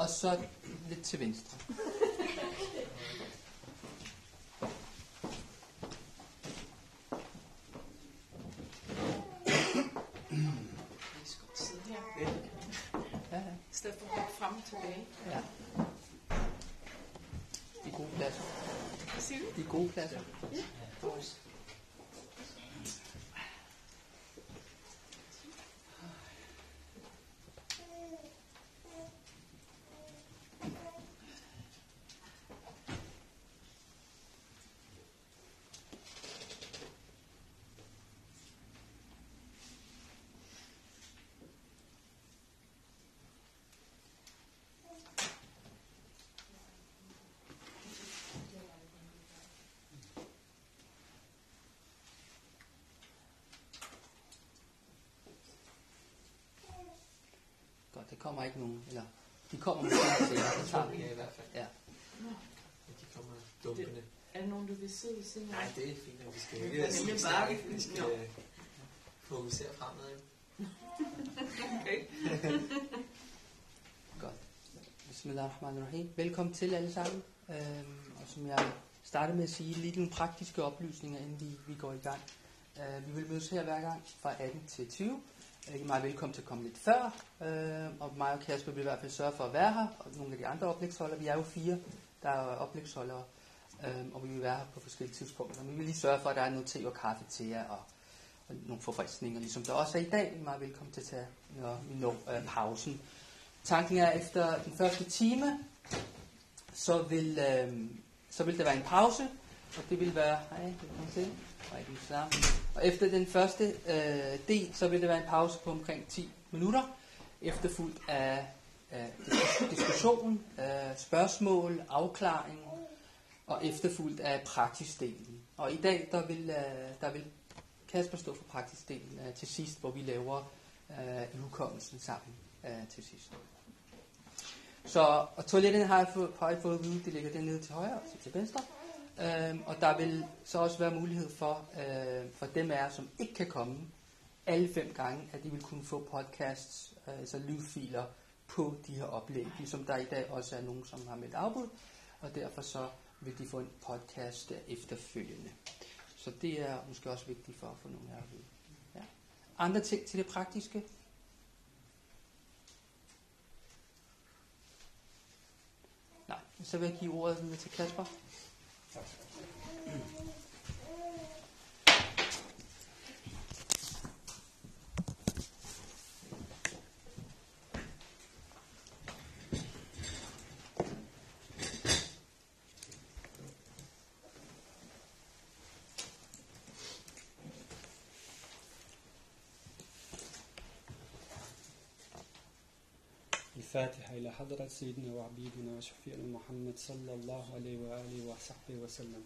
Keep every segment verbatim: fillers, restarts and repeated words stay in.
og så lidt til venstre. Ja. De gode pladser. De gode pladser. Ja. Der kommer ikke nogen, eller de kommer med sådan noget, så tager vi i hvert fald. Ja. De kommer dumpende. Er der nogen, du vil sidde ved siden af? Nej, det er fint, at vi skal høre. Vi skal snakke, vi skal fokusere fremad. Okay. Godt. Bismillahirrahmanirrahim. Velkommen til alle sammen. Øhm, og som jeg startede med at sige, lige nogle praktiske oplysninger, inden vi, vi går i gang. Øh, vi vil mødes her hver gang fra atten til tyve. I er meget velkommen til at komme lidt før, øh, og mig og Kasper vil i hvert fald sørge for at være her, og nogle af de andre oplægsholdere, vi er jo fire, der er oplægsholdere, øh, og vi vil være her på forskellige tidspunkter. Men vi vil lige sørge for, at der er noget te og kaffe til jer, og, og nogle forfriskninger, ligesom der også er i dag. I er meget velkommen til at tage, når vi når øh, pausen. Tanken er, at efter den første time, så vil, øh, så vil der være en pause, og det vil være... Hej, velkommen til. Og efter den første øh, del, så vil det være en pause på omkring ti minutter, efterfulgt af øh, diskussion, øh, spørgsmål, afklaring, og efterfulgt af praksisdelen. Og i dag, der vil, øh, der vil Kasper stå for praksisdelen øh, til sidst, hvor vi laver øh, hukommelsen sammen øh, til sidst. Så, og toiletten har jeg fået, har jeg fået at vide, det ligger dernede til højre og så til venstre. Øhm, og der vil så også være mulighed for, øh, for dem af jer, som ikke kan komme alle fem gange, at de vil kunne få podcasts, øh, altså lydfiler på de her oplæg, ligesom der i dag også er nogen, som har meldt afbud, og derfor så vil de få en podcast efterfølgende. Så det er måske også vigtigt for at få nogle af jer ud. Ja. Andre ting til det praktiske? Nej, så vil jeg give ordet videre til Kasper. Tak. الفاتحة إلى حضرة سيدنا وعبيدنا وشفيعنا محمد صلى الله عليه وآله وصحبه وسلم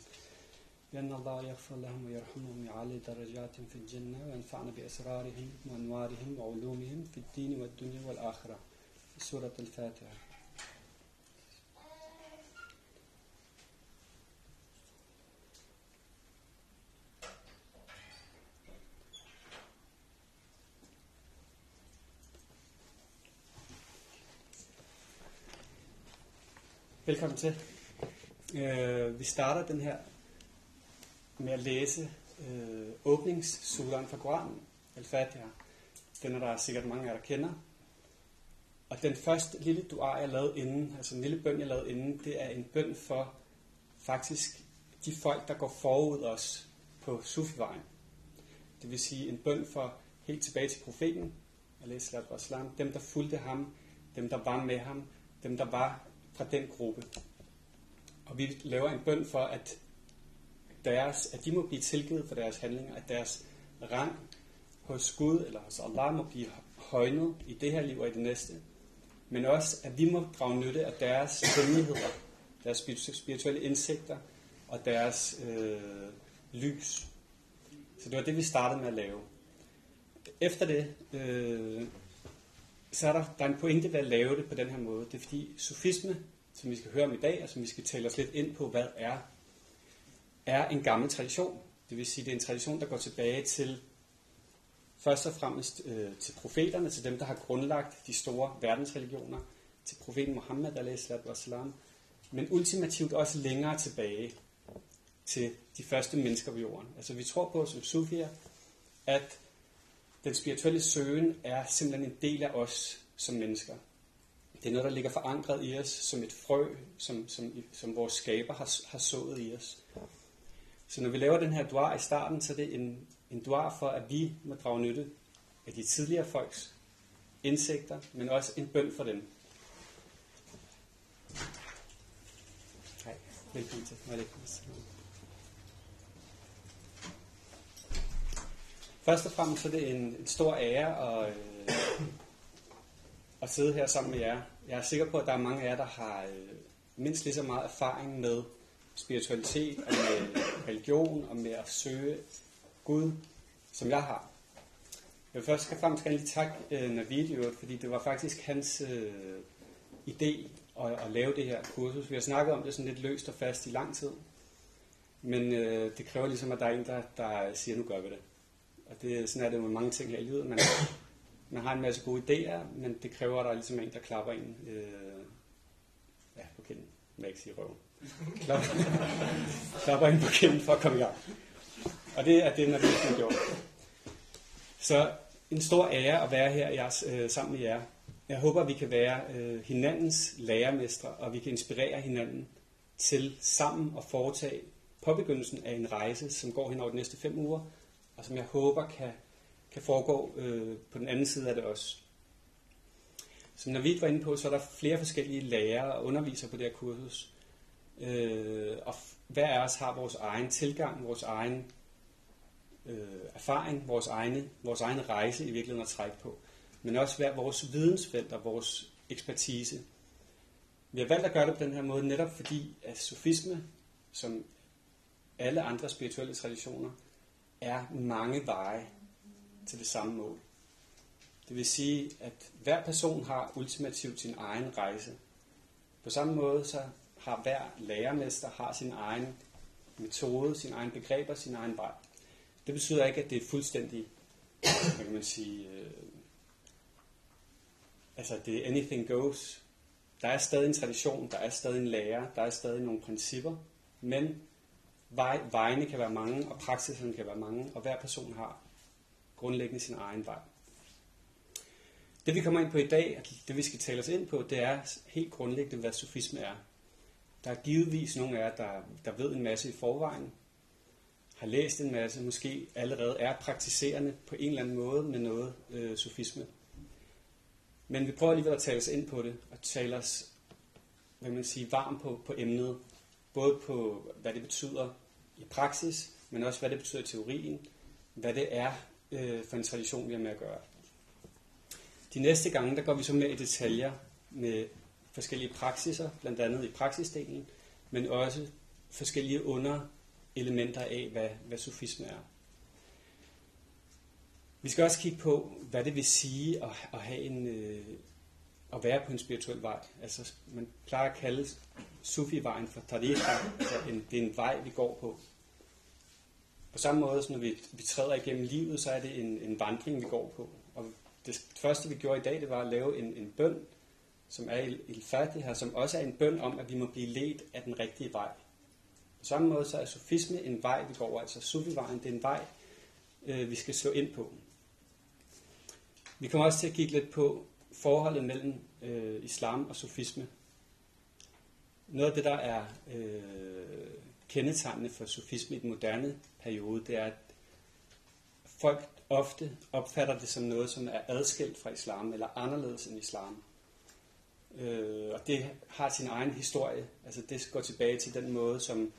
بأن الله يغفر لهم ويرحمهم ويعلي درجاتهم في الجنة وينفعنا بأسرارهم وأنوارهم وعلومهم في الدين والدنيا والآخرة سورة الفاتحة Velkommen til. Øh, vi starter den her med at læse øh, åbningssuraen fra Koranen, Al-Fatiha. Den er der sikkert mange af jer, der kender. Og den første lille dua, jeg lavede inden, altså en lille bøn, jeg lavede inden, det er en bøn for faktisk de folk, der går forud os på sufivejen. Det vil sige en bøn for helt tilbage til profeten, dem der fulgte ham, dem der var med ham, dem der var fra den gruppe. Og vi laver en bøn for, at, deres, at de må blive tilgivet for deres handlinger, at deres rang hos Gud eller hos Allah må blive højnet i det her liv og i det næste, men også, at vi må drage nytte af deres hemmeligheder, deres spirituelle indsigter og deres øh, lys. Så det var det, vi startede med at lave. Efter det... Øh, så er der, der er en pointe ved at lave det på den her måde. Det er fordi sufisme, som vi skal høre om i dag, og som vi skal tale os lidt ind på, hvad er, er en gammel tradition. Det vil sige, det er en tradition, der går tilbage til, først og fremmest øh, til profeterne, til dem, der har grundlagt de store verdensreligioner, til profeten Muhammed alaihissalam, men ultimativt også længere tilbage til de første mennesker på jorden. Altså vi tror på som sufier, at den spirituelle søgen er simpelthen en del af os som mennesker. Det er noget, der ligger forankret i os som et frø, som, som, som vores skaber har, har sået i os. Så når vi laver den her dua i starten, så er det en, en dua for, at vi må drage nytte af de tidligere folks indsigter, men også en bøn for dem. Hej, velkommen til. Først og fremmest så er det en, en stor ære og øh, at sidde her sammen med jer. Jeg er sikker på, at der er mange af jer, der har øh, mindst lige så meget erfaring med spiritualitet og med religion og med at søge Gud, som jeg har. Jeg vil først og fremmest gerne lige takke øh, Navidio, fordi det var faktisk hans øh, idé at, at lave det her kursus. Vi har snakket om det sådan lidt løst og fast i lang tid, men øh, det kræver ligesom, at der er en, der, der siger, nu gør vi det. Og det, sådan er det med mange ting her i livet. Man, man har en masse gode idéer, men det kræver, at der er ligesom en, der klapper en. Øh, ja, på kinden. Man kan ikke sige røven. Klapper, klapper en på kinden for at komme i gang. Og det er det, når vi har gjort. Så en stor ære at være her jeres, øh, sammen med jer. Jeg håber, at vi kan være øh, hinandens lærermestre, og vi kan inspirere hinanden til sammen at foretage påbegyndelsen af en rejse, som går hen over de næste fem uger, og som jeg håber kan, kan foregå øh, på den anden side af det også. Som Navid var inde på, så er der flere forskellige lærere og undervisere på det her kursus. Øh, og hver af os har vores egen tilgang, vores egen øh, erfaring, vores, egne, vores egen rejse i virkeligheden at trække på. Men også hver vores vidensfelt og vores ekspertise. Vi har valgt at gøre det på den her måde, netop fordi at sufisme, som alle andre spirituelle traditioner, er mange veje til det samme mål. Det vil sige, at hver person har ultimativt sin egen rejse. På samme måde så har hver lærermester har sin egen metode, sin egen begreber, sin egen vej. Det betyder ikke, at det er fuldstændig, hvad kan man sige, øh, altså det er anything goes. Der er stadig en tradition, der er stadig en lærer, der er stadig nogle principper, men vejene kan være mange, og praksiserne kan være mange, og hver person har grundlæggende sin egen vej. Det vi kommer ind på i dag, og det vi skal tale os ind på, det er helt grundlæggende, hvad sufisme er. Der er givetvis nogle af jer, der, der ved en masse i forvejen, har læst en masse, måske allerede er praktiserende på en eller anden måde med noget øh, sufisme. Men vi prøver alligevel at tale os ind på det, og tale os, hvad man siger, varm på, på emnet. Både på, hvad det betyder i praksis, men også hvad det betyder i teorien, hvad det er øh, for en tradition, vi har med at gøre. De næste gange, der går vi så mere i detaljer med forskellige praksiser, blandt andet i praksisdelen, men også forskellige underelementer af, hvad, hvad sufisme er. Vi skal også kigge på, hvad det vil sige at, at, have en, øh, at være på en spirituel vej. Altså, man plejer at kalde Sufi-vejen fra Tariqa, altså en, det er en vej, vi går på. På samme måde, når vi, vi træder igennem livet, så er det en, en vandring, vi går på. Og det første, vi gjorde i dag, det var at lave en, en bøn, som er Al-Fatiha, som også er en bøn om, at vi må blive ledt af den rigtige vej. På samme måde, så er sufisme en vej, vi går over. Altså Sufi-vejen, det er en vej, øh, vi skal slå ind på. Vi kommer også til at kigge lidt på forholdet mellem øh, islam og sufisme. Noget af det, der er øh, kendetegnende for sufisme i den moderne periode, det er, at folk ofte opfatter det som noget, som er adskilt fra islam, eller anderledes end islam. Øh, og det har sin egen historie. Altså det går tilbage til den måde, som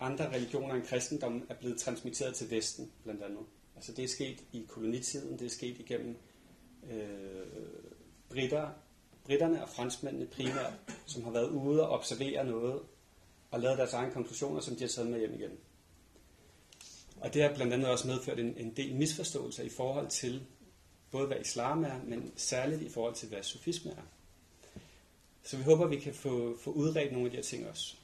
andre religioner end kristendommen er blevet transmitteret til Vesten, blandt andet. Altså det er sket i kolonitiden, det er sket igennem øh, britter, Britterne og franskmændene primært, som har været ude og observere noget, og lavet deres egne konklusioner, som de har taget med hjem igen. Og det har blandt andet også medført en, en del misforståelser i forhold til, både hvad islam er, men særligt i forhold til, hvad sufisme er. Så vi håber, vi kan få, få udredt nogle af de her ting også.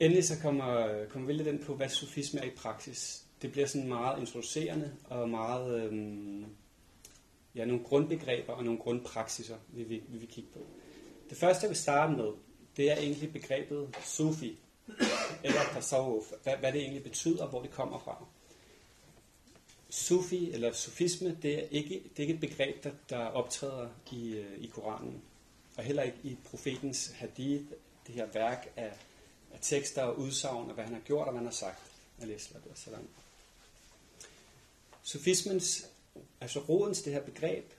Endelig så kommer, kommer vi lidt ind på, hvad sufisme er i praksis. Det bliver sådan meget introducerende og meget... Øhm, ja, nogle grundbegreber og nogle grundpraksiser, vi vil, vi vil kigge på. Det første, jeg vil starte med, det er egentlig begrebet sufi, eller tasawuf, hvad, hvad det egentlig betyder, og hvor det kommer fra. Sufi, eller sufisme, det er ikke, det er ikke et begreb, der, der optræder i, i Koranen, og heller ikke i profetens hadith, det her værk af, af tekster og udsagn, og hvad han har gjort, og hvad han har sagt. Sufismens, altså rodens det her begreb,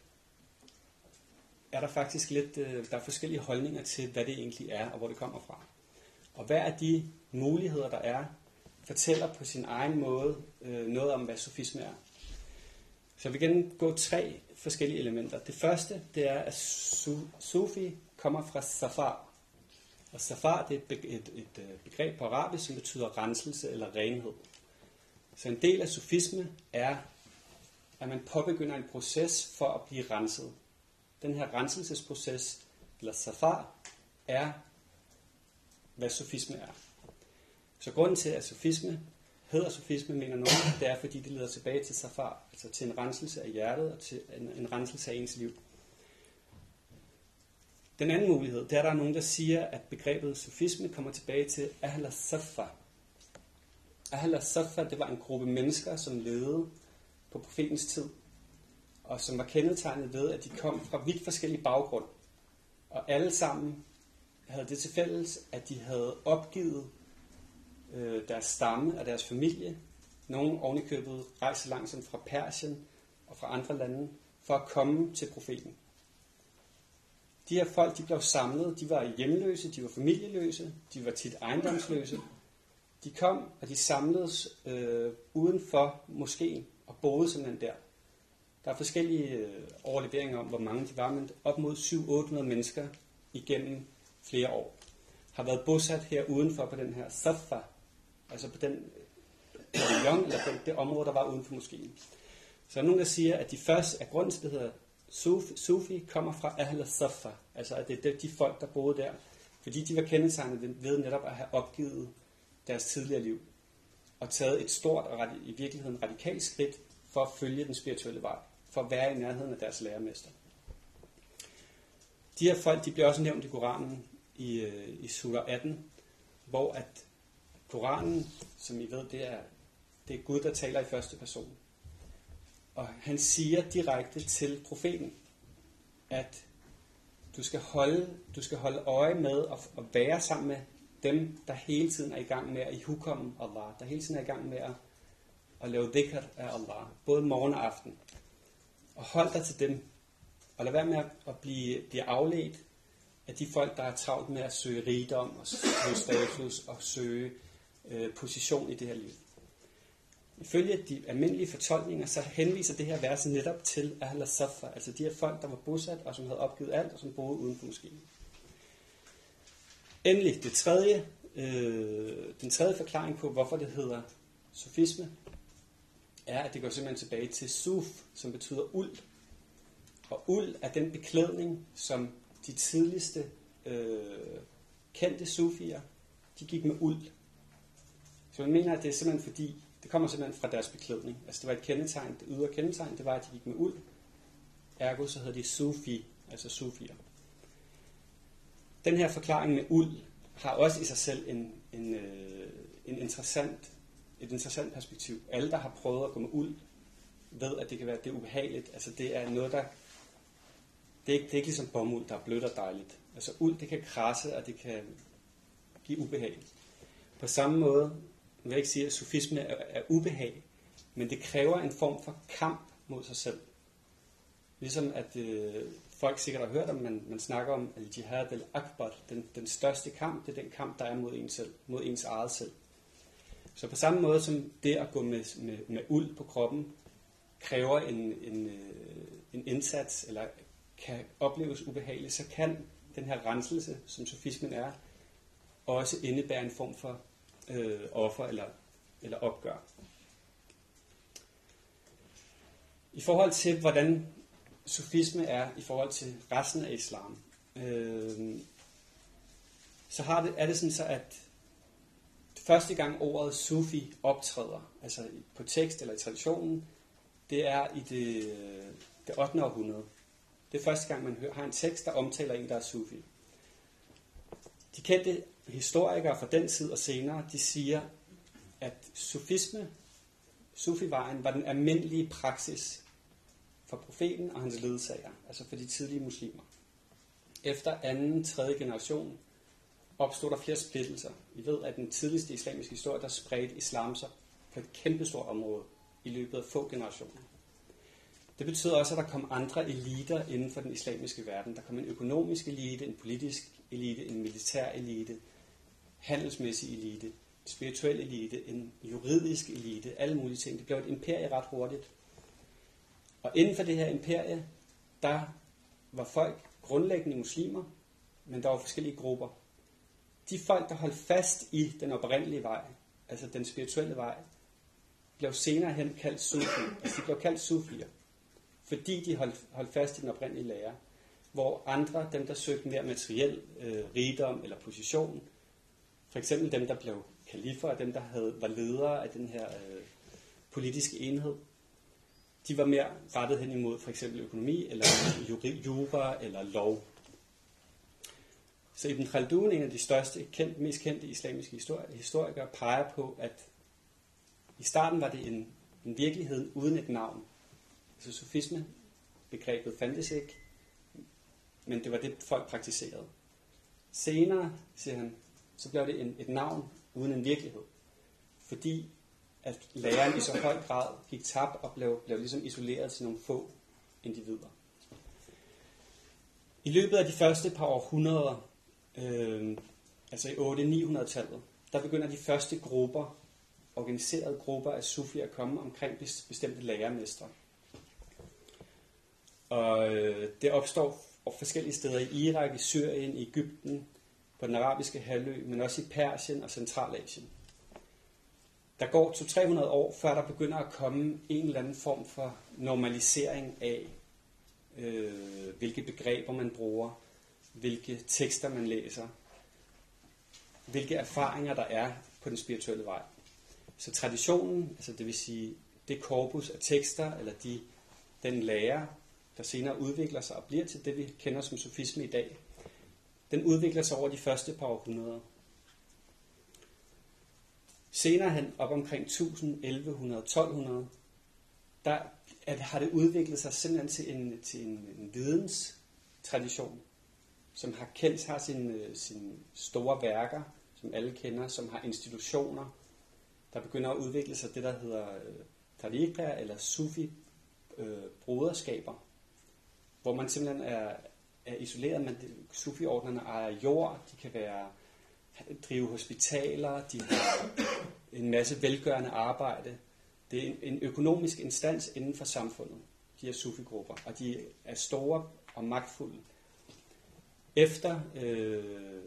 er der faktisk lidt, der er forskellige holdninger til, hvad det egentlig er, og hvor det kommer fra. Og hvad er de muligheder, der er, fortæller på sin egen måde øh, noget om, hvad sufisme er. Så vi kan gå tre forskellige elementer. Det første, det er, at su- sufi kommer fra Safar. Og Safar, det er et, be- et, et begreb på arabisk, som betyder renselse eller renhed. Så en del af sufisme er, at man påbegynder en proces for at blive renset. Den her renselsesproces, eller Safar, er, hvad sufisme er. Så grunden til, at sufisme hedder sufisme, mener nogen, det er, fordi det leder tilbage til Safar, altså til en renselse af hjertet og til en, en renselse af ens liv. Den anden mulighed, det er, at der er nogen, der siger, at begrebet sufisme kommer tilbage til Ahl al-Safar. Ahl al-Safa, det var en gruppe mennesker, som levede på profetens tid, og som var kendetegnet ved, at de kom fra vidt forskellige baggrund. Og alle sammen havde det til fælles, at de havde opgivet øh, deres stamme og deres familie. Nogle ovenikøbet rejste langsomt fra Persien og fra andre lande, for at komme til profeten. De her folk, de blev samlet, de var hjemløse, de var familieløse, de var tit ejendomsløse. De kom, og de samledes øh, uden for moskeen og boede simpelthen der. Der er forskellige øh, overleveringer om, hvor mange de var, men op mod syv til otte hundrede mennesker igennem flere år har været bosat her udenfor på den her Safa, altså på den pavillon, eller på det område, der var uden for moskeen. Så er nogen, der siger, at de første af grunden til, det hedder Sufi, Sufi kommer fra Ahl al-Safa, altså at det er de folk, der boede der, fordi de var kendetegnet ved netop at have opgivet deres tidligere liv, og taget et stort og i virkeligheden radikalt skridt for at følge den spirituelle vej, for at være i nærheden af deres lærermester. De her folk, de bliver også nævnt i Koranen i, i Surah atten, hvor at Koranen, som I ved, det er, det er Gud, der taler i første person. Og han siger direkte til profeten, at du skal holde, du skal holde øje med at, at være sammen med dem, der hele tiden er i gang med at ihukomme Allah, der hele tiden er i gang med at, at lave dhikr af Allah, både morgen og aften. Og hold dig til dem, og lad være med at blive, blive afledt af de folk, der er travlt med at søge rigdom og søge status og søge øh, position i det her liv. Ifølge de almindelige fortolkninger, så henviser det her vers netop til Ahl al-Safa, altså de her folk, der var bosat og som havde opgivet alt og som boede uden for moskeen. Endelig, det tredje, øh, den tredje forklaring på, hvorfor det hedder sufisme, er, at det går simpelthen tilbage til suf, som betyder uld. Og uld er den beklædning, som de tidligste øh, kendte sufier, de gik med uld. Så man mener, at det er simpelthen fordi, det kommer simpelthen fra deres beklædning. Altså det var et kendetegn, det ydre kendetegn, det var, at de gik med uld. Ergo så hed de sufi, altså sufier. Den her forklaring med uld har også i sig selv en, en, en interessant, et interessant perspektiv. Alle, der har prøvet at gå med uld, ved, at det kan være det ubehageligt. Altså det er noget, der... Det er ikke, det er ikke ligesom bomuld, der er blødt og dejligt. Altså uld, det kan krasse, og det kan give ubehag. På samme måde, jeg vil ikke sige, at sufisme er, er ubehag, men det kræver en form for kamp mod sig selv. Ligesom at øh, folk sikkert har hørt om, man, man snakker om Al-Jihad al-Akbar, den, den største kamp, det er den kamp, der er mod, en selv, mod ens eget selv. Så på samme måde som det at gå med, med, med uld på kroppen, kræver en, en, en indsats, eller kan opleves ubehageligt, så kan den her renselse, som sufismen er, også indebære en form for øh, offer eller, eller opgør. I forhold til, hvordan sufisme er i forhold til resten af islam, øh, så har det, er det sådan så, at første gang ordet sufi optræder, altså på tekst eller i traditionen, det er i det, det ottende århundrede. Det er første gang, man har en tekst, der omtaler en, der er sufi. De kendte historikere fra den tid og senere, de siger, at sufisme, sufivejen, var den almindelige praksis for profeten og hans ledsager, altså for de tidlige muslimer. Efter anden, tredje generation opstod der flere splittelser. I ved, at den tidligste islamiske historie, der spredte islam sig på et kæmpestort område i løbet af få generationer. Det betyder også, at der kom andre eliter inden for den islamiske verden. Der kom en økonomisk elite, en politisk elite, en militær elite, handelsmæssig elite, en spirituel elite, en juridisk elite, alle mulige ting. Det blev et imperie ret hurtigt. Og inden for det her imperie, der var folk grundlæggende muslimer, men der var forskellige grupper. De folk, der holdt fast i den oprindelige vej, altså den spirituelle vej, blev senere hen kaldt sufier. Altså de blev kaldt sufier, fordi de holdt, holdt fast i den oprindelige lære, hvor andre, dem der søgte mere materiel øh, rigdom eller position, for eksempel dem, der blev kalifer, og dem, der havde, var ledere af den her øh, politiske enhed, de var mere rettet hen imod for eksempel økonomi, eller jura, eller lov. Så Ibn Khaldun, en af de største, kendt, mest kendte islamiske historikere, peger på, at i starten var det en, en virkelighed uden et navn. Altså sufisme, begrebet fandtes ikke, men det var det, folk praktiserede. Senere, siger han, så blev det en, et navn uden en virkelighed, fordi at læreren i så høj grad gik tabt og blev, blev ligesom isoleret til nogle få individer. I løbet af de første par århundreder, øh, altså i otte-ni hundrede-tallet, der begynder de første grupper, organiserede grupper af sufier at komme omkring bestemte lærermestre. Og øh, det opstår forskellige steder i Irak, i Syrien, i Egypten, på den arabiske halvø, men også i Persien og Centralasien. Der går to til tre hundrede år, før der begynder at komme en eller anden form for normalisering af, øh, hvilke begreber man bruger, hvilke tekster man læser, hvilke erfaringer der er på den spirituelle vej. Så traditionen, altså det vil sige det korpus af tekster, eller de, den lærer, der senere udvikler sig og bliver til det, vi kender som sufisme i dag, den udvikler sig over de første par århundreder. Senere hen, op omkring tusind, elleve hundrede, tolv hundrede, der at, har det udviklet sig simpelthen til en, til en, en videnstradition, som har kendt, har sine sin store værker, som alle kender, som har institutioner, der begynder at udvikle sig det, der hedder øh, Tariqa eller Sufi-broderskaber, øh, hvor man simpelthen er, er isoleret, men sufi-ordnerne ejer jord, de kan være drive hospitaler, de har en masse velgørende arbejde. Det er en, en økonomisk instans inden for samfundet, de her sufi-grupper, og de er store og magtfulde. Efter, øh,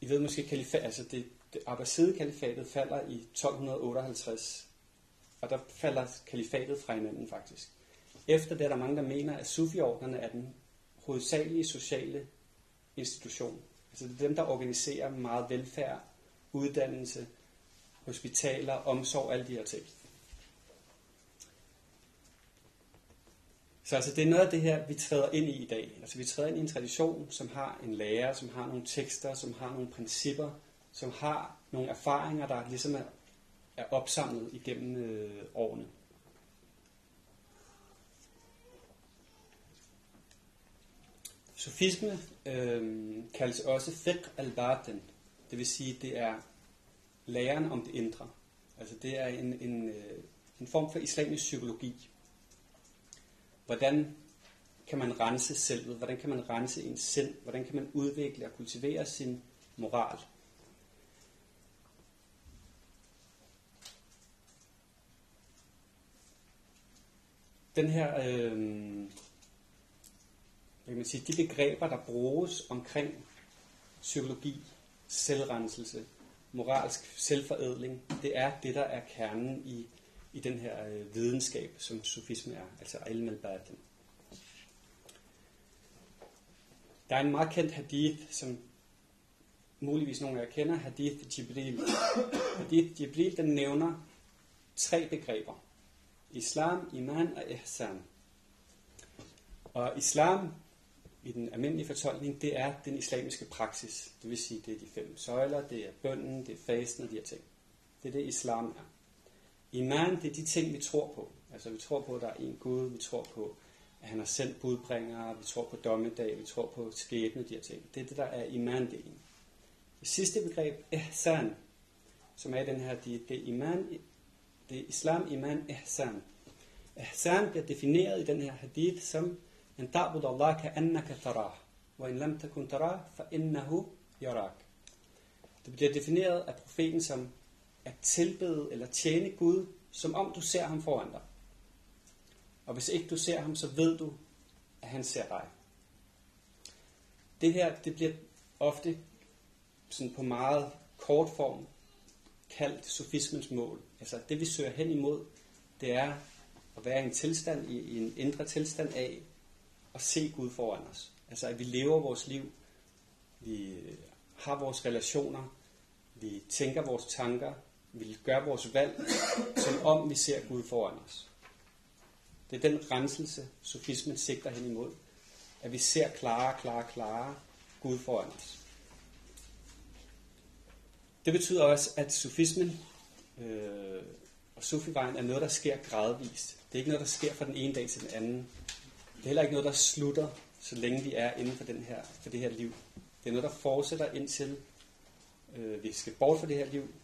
I ved måske, kalifat, altså det, det Abbasid-kalifatet falder i tolv otteoghalvtreds, og der falder kalifatet fra hinanden faktisk. Efter det er der mange, der mener, at sufi-ordnerne er den hovedsagelige sociale institution. Altså det er dem, der organiserer meget velfærd, uddannelse, hospitaler, omsorg, alle de her ting. Så altså det er noget af det her, vi træder ind i i dag. Altså vi træder ind i en tradition, som har en lærer, som har nogle tekster, som har nogle principper, som har nogle erfaringer, der ligesom er, er opsamlet igennem øh, årene. Sufisme øh, kaldes også fikr al-batin, det vil sige, det er læren om det indre. Altså det er en, en, en form for islamisk psykologi. Hvordan kan man rense selvet? Hvordan kan man rense ens sind? Hvordan kan man udvikle og kultivere sin moral? Den her... Øh, Man kan sige, de begreber, der bruges omkring psykologi, selvrenselse, moralsk selvforædling, det er det, der er kernen i, i den her videnskab, som sufisme er, altså ilm al-batin. Der er en meget kendt hadith, som muligvis nogle af jer kender, hadith Jibril. Hadith Jibril, den nævner tre begreber. Islam, Iman og Ihsan. Og islam, i den almindelige fortolkning, det er den islamiske praksis. Det vil sige, det er de fem søjler, det er bønnen, det er fasten og de her ting. Det er det, islam er. Iman, det er de ting, vi tror på. Altså, vi tror på, at der er en Gud, vi tror på, at han har sendt budbringere, vi tror på dommedag, vi tror på skæbne, de her ting. Det er det, der er iman-delen. Det sidste begreb, ihsan, som er den her, det er iman, det er islam, iman, ihsan. Ihsan bliver defineret i den her hadith som en ta'bud Allah ka'annaka tarah, wa in lam takun tarah, fa innahu yarak. Det bliver defineret af profeten som at tilbede eller tjene Gud, som om du ser ham foran dig. Og hvis ikke du ser ham, så ved du, at han ser dig. Det her, det bliver ofte sådan på meget kort form kaldt sufismens mål. Altså det vi søger hen imod, det er at være i en tilstand, i en indre tilstand af at se Gud foran os. Altså at vi lever vores liv, vi har vores relationer, vi tænker vores tanker, vi gør vores valg, som om vi ser Gud foran os. Det er den renselse, sufismen sigter hen imod, at vi ser klare, klare, klare Gud foran os. Det betyder også, at sufismen øh, og sufivejen er noget, der sker gradvist. Det er ikke noget, der sker fra den ene dag til den anden. Det er heller ikke noget, der slutter, så længe vi er inden for, den her, for det her liv. Det er noget, der fortsætter indtil øh, vi skal bort fra det her liv,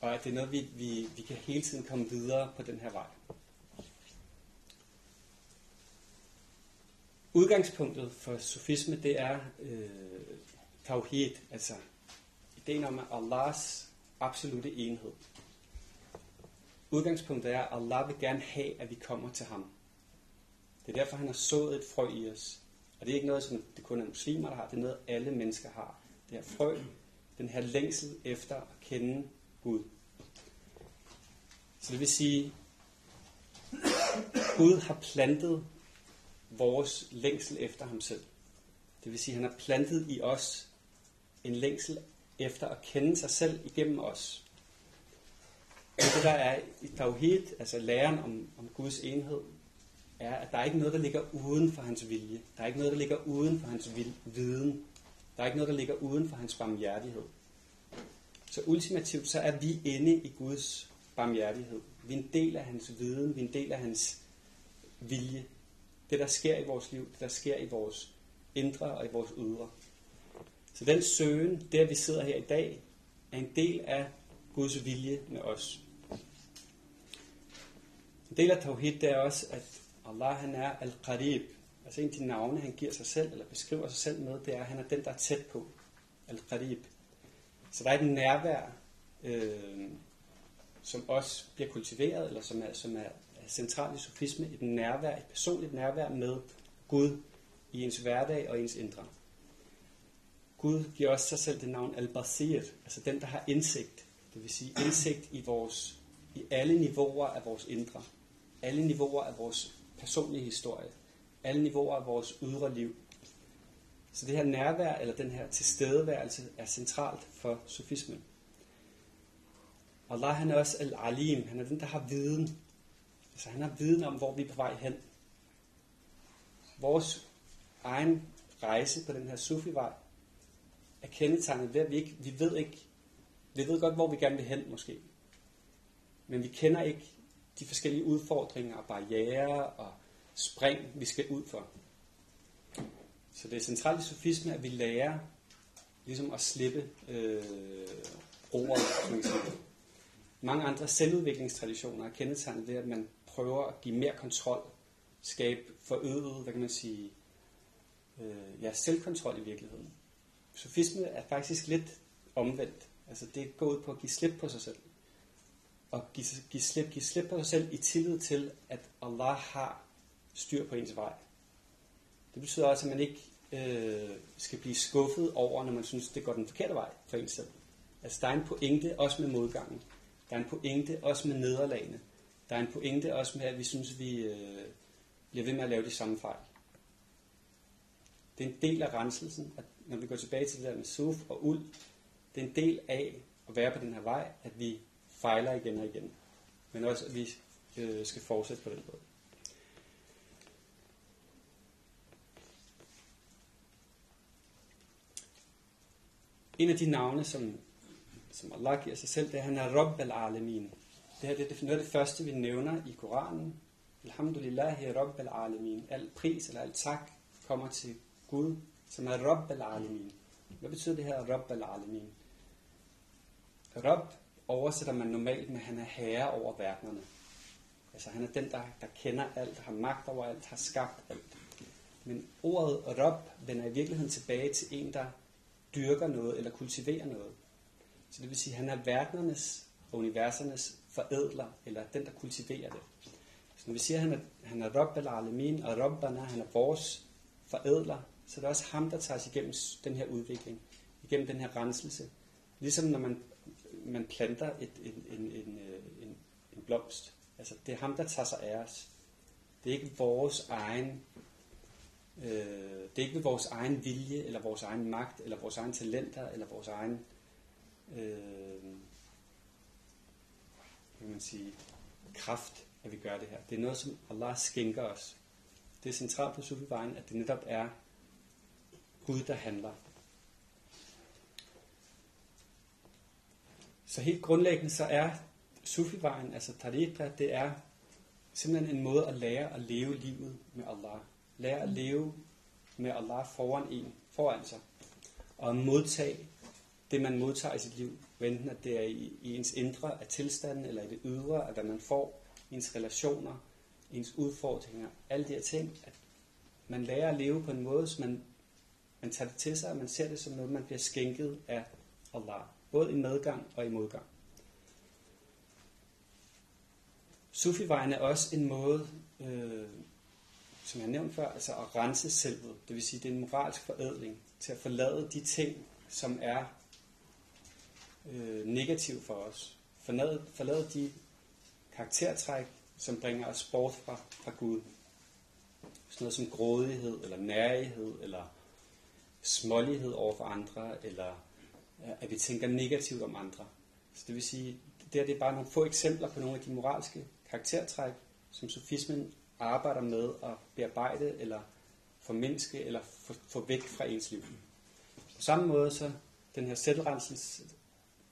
og at det er noget, vi, vi, vi kan hele tiden komme videre på den her vej. Udgangspunktet for sufisme, det er øh, tawhid, altså ideen om Allahs absolute enhed. Udgangspunktet er, at Allah vil gerne have, at vi kommer til ham. Det er derfor, han har sået et frø i os. Og det er ikke noget, som det kun er muslimer, der har. Det er noget, alle mennesker har. Det her frø, den her længsel efter at kende Gud. Så det vil sige, Gud har plantet vores længsel efter ham selv. Det vil sige, han har plantet i os en længsel efter at kende sig selv igennem os. Og det der er i tawhid, altså læren om, om Guds enhed, er, at der er ikke noget, der ligger uden for hans vilje. Der er ikke noget, der ligger uden for hans viden. Der er ikke noget, der ligger uden for hans barmhjertighed. Så ultimativt, så er vi inde i Guds barmhjertighed. Vi er en del af hans viden, vi er en del af hans vilje. Det, der sker i vores liv, det, der sker i vores indre og i vores ydre. Så den søgen, der vi sidder her i dag, er en del af Guds vilje med os. En del af tawhid, det er også, at Allah, han er Al-Qarib. Altså en af de navne, han giver sig selv, eller beskriver sig selv med, det er, at han er den, der er tæt på. Al-Qarib. Så der er et nærvær, øh, som også bliver kultiveret, eller som er, som er centralt i sufisme, et nærvær, et personligt nærvær med Gud i ens hverdag og ens indre. Gud giver også sig selv det navn Al-Basir, altså den, der har indsigt. Det vil sige indsigt i, vores, i alle niveauer af vores indre. Alle niveauer af vores personlige historie. Alle niveauer af vores ydre liv. Så det her nærvær, eller den her tilstedeværelse, er centralt for sufismen. Allah, han er også Al-Alim. Han er den, der har viden. Altså han har viden om, hvor vi er på vej hen. Vores egen rejse på den her sufivej er kendetegnet ved, at vi ikke, vi ved ikke, vi ved godt, hvor vi gerne vil hen måske. Men vi kender ikke de forskellige udfordringer og barrierer og spring, vi skal ud for. Så det er centralt i sufisme, at vi lærer ligesom at slippe øh, roret. Mange andre selvudviklingstraditioner er kendetegnet ved, at man prøver at give mere kontrol, skabe forøget, hvad kan man sige, øh, ja, selvkontrol i virkeligheden. Sufisme er faktisk lidt omvendt. Altså det går ud på at give slip på sig selv. Og give, give, slip, give slip på sig selv i tillid til, at Allah har styr på ens vej. Det betyder også, at man ikke øh, skal blive skuffet over, når man synes, det går den forkerte vej for ens selv. Altså der er en pointe også med modgangen. Der er en pointe også med nederlagene. Der er en pointe også med, at vi synes, at vi øh, bliver ved med at lave de samme fejl. Det er en del af renselsen, at når vi går tilbage til det der med suf og uld, det er en del af at være på den her vej, at vi fejler igen og igen. Men også, at vi øh, skal fortsætte på den måde. En af de navne, som, som Allah giver sig selv, det er, han er Rabb al-Alamin. Det her det er noget af det første, vi nævner i Koranen. Alhamdulillahi Rabb al-Alamin. Al pris eller al tak kommer til Gud, som er Rabb al-Alamin. Hvad betyder det her Rabb al-Alamin? Rabb oversætter man normalt med, at han er herre over verdenerne. Altså han er den, der, der kender alt, har magt over alt, har skabt alt. Men ordet Rabb vender i virkeligheden tilbage til en, der dyrker noget eller kultiverer noget. Så det vil sige, at han er verdenernes og universernes forædler, eller den, der kultiverer det. Så når vi siger, at han er, han er Rabb al-Alamin, og Rabbana, han er vores forædler, så det er også ham, der tager sig igennem den her udvikling, igennem den her renselse. Ligesom når man, man planter et, en, en, en, en, en blomst. Altså, det er ham, der tager sig af os. Det er ikke vores egen... Det er ikke ved vores egen vilje, eller vores egen magt, eller vores egen talenter, eller vores egen, øh, kan man sige, kraft, at vi gør det her. Det er noget, som Allah skænker os. Det er centralt på sufivejen, at det netop er Gud, der handler. Så helt grundlæggende, så er sufivejen, altså Tariqa, det er simpelthen en måde at lære at leve livet med Allah. Lære at leve med Allah foran en, foran sig. Og modtage det, man modtager i sit liv. Enten at det er i, i ens indre af tilstanden, eller i det ydre af, hvad man får. Ens relationer, ens udfordringer, alle de her ting. At man lærer at leve på en måde, så man, man tager det til sig, og man ser det som noget, man bliver skænket af Allah. Både i medgang og i modgang. Sufivejen er også en måde... Øh, som jeg nævnte før, altså at rense selvet. Det vil sige, det er en moralsk forædling til at forlade de ting, som er øh, negative for os. Forlade, forlade de karaktertræk, som bringer os bort fra, fra Gud. Sådan noget som grådighed, eller nærighed, eller smålighed over for andre, eller at vi tænker negativt om andre. Så det vil sige, det, her, det er bare nogle få eksempler på nogle af de moralske karaktertræk, som sufismen arbejder med at bearbejde, eller formindske, eller få, få væk fra ens liv. På samme måde, så den her selvrenselse,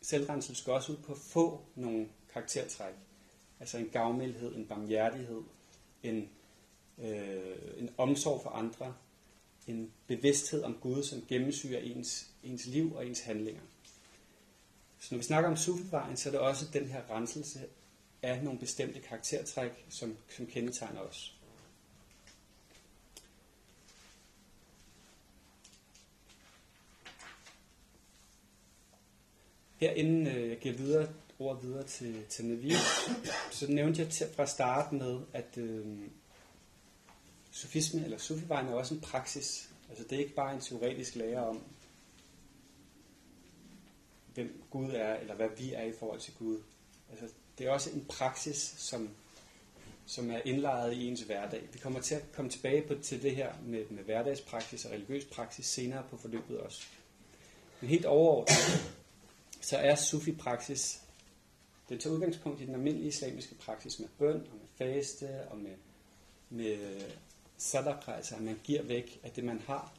selvrenselse går også ud på at få nogle karaktertræk. Altså en gavmildhed, en barmhjertighed, en, øh, en omsorg for andre, en bevidsthed om Gud, som gennemsyrer ens, ens liv og ens handlinger. Så når vi snakker om sufivejen, så er det også den her renselse af nogle bestemte karaktertræk, som, som kendetegner os. Herinde øh, jeg giver videre, ord videre til, til Navidio, så nævnte jeg til, fra start med, at øh, sufisme eller sufivejen er også en praksis. Altså det er ikke bare en teoretisk lære om, hvem Gud er, eller hvad vi er i forhold til Gud. Altså det er også en praksis, som, som er indlejret i ens hverdag. Vi kommer til at komme tilbage på, til det her med, med hverdagspraksis og religiøs praksis senere på forløbet også. Men helt overordnet, så er sufi-praksis, den tager udgangspunkt i den almindelige islamiske praksis med bøn og med faste og med, med sadaqa, altså at man giver væk af det, man har.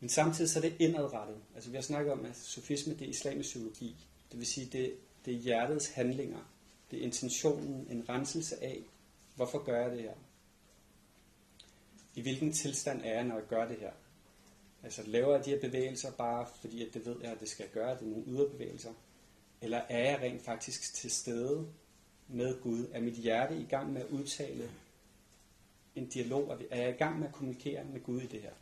Men samtidig så er det indadrettet. Altså vi har snakket om, at sufisme det er islamisk psykologi. Det vil sige, det, det er hjertets handlinger. Det er intentionen, en renselse af, hvorfor gør jeg det her? I hvilken tilstand er jeg, når jeg gør det her? Altså laver jeg de her bevægelser bare fordi, at det ved jeg, at det skal gøre, det er nogle yderbevægelser? Eller er jeg rent faktisk til stede med Gud? Er mit hjerte i gang med at udtale en dialog? Er jeg i gang med at kommunikere med Gud i det her?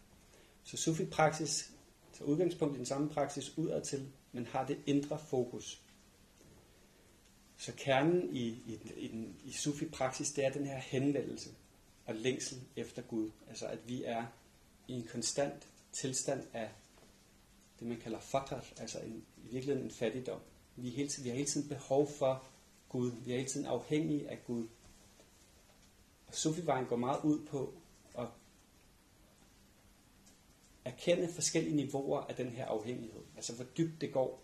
Så sufi-praksis tager udgangspunkt i den samme praksis udadtil, men har det indre fokus. Så kernen i, i, i, i sufi-praksis, det er den her henvendelse og længsel efter Gud. Altså at vi er i en konstant tilstand af det, man kalder fakr, altså en, i virkeligheden en fattigdom. Vi, hele, vi har hele tiden behov for Gud. Vi er hele tiden afhængige af Gud. Og sufi-vejen går meget ud på at erkende forskellige niveauer af den her afhængighed. Altså hvor dybt det går.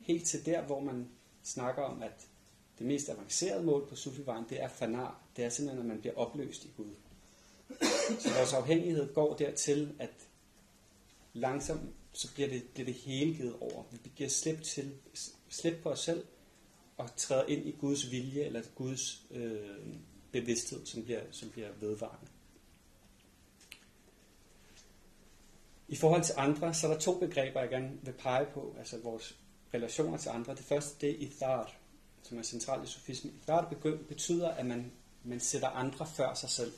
Helt til der, hvor man snakker om, at Det mest avancerede mål på sufivejen, det er fana. Det er simpelthen, at man bliver opløst i Gud. Så vores afhængighed går dertil, at langsomt så bliver det, bliver det hele givet over. Vi giver slip, til, slip på os selv og træder ind i Guds vilje eller Guds øh, bevidsthed, som bliver, som bliver vedvarende. I forhold til andre, så er der to begreber, jeg gerne vil pege på, altså vores relationer til andre. Det første, det er ithar, som er centralt i sufisme. Ithar betyder, at man, man sætter andre før sig selv.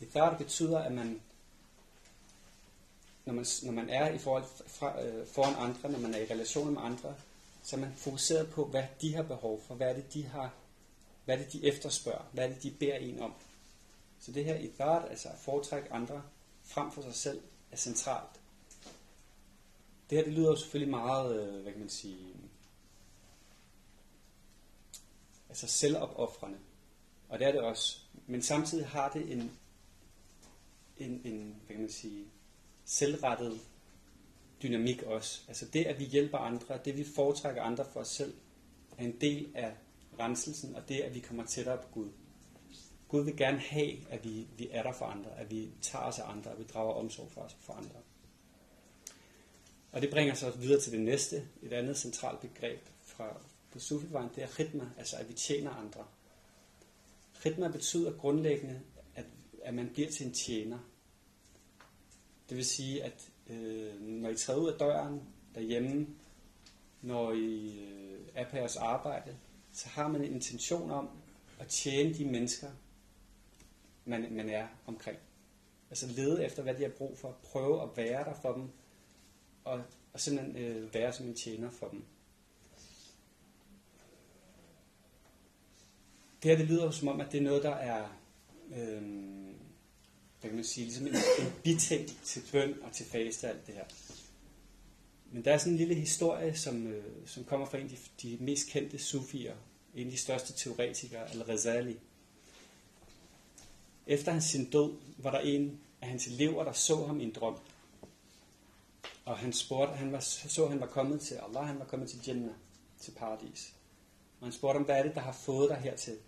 Ithar betyder, at man når, man, når man er i forhold fra, øh, foran andre, når man er i relationer med andre, så er man fokuseret på, hvad de har behov for, hvad er det, de har, hvad er det, de efterspørger, hvad er det, de beder en om. Så det her ithar, altså at foretrække andre frem for sig selv, er centralt. Det her, det lyder jo selvfølgelig meget, hvad kan man sige, altså selvopoffrende, og det er det også, men samtidig har det en, en, en hvad kan man sige, selvrettet dynamik også. Altså det, at vi hjælper andre, det vi foretrækker andre for os selv, er en del af renselsen, og det, at vi kommer tættere på Gud. Gud vil gerne have, at vi, vi er der for andre, at vi tager os af andre, at vi drager omsorg for os for andre. Og det bringer sig videre til det næste, et andet centralt begreb fra på sufivejen, det er khidma, altså at vi tjener andre. Khidma betyder grundlæggende, at, at man bliver til en tjener. Det vil sige, at øh, når I træder ud af døren derhjemme, når I øh, er på jeres arbejde, så har man en intention om at tjene de mennesker, man, man er omkring. Altså lede efter, hvad de har brug for, prøve at være der for dem, og, og simpelthen øh, være som en tjener for dem. Det her, det lyder jo som om, at det er noget, der er, øh, hvad kan man sige, ligesom en, en biting til bøn og til faste og alt det her. Men der er sådan en lille historie, som, øh, som kommer fra en af de, de mest kendte sufier, en af de største teoretikere, Al-Razali. Efter hans sin død, var der en af hans elever, der så ham i en drøm. Og han spurgte, han var, så han var kommet til Allah, han var kommet til Jannah, til paradis. Og han spurgte om, hvad er det, der har fået dig hertil?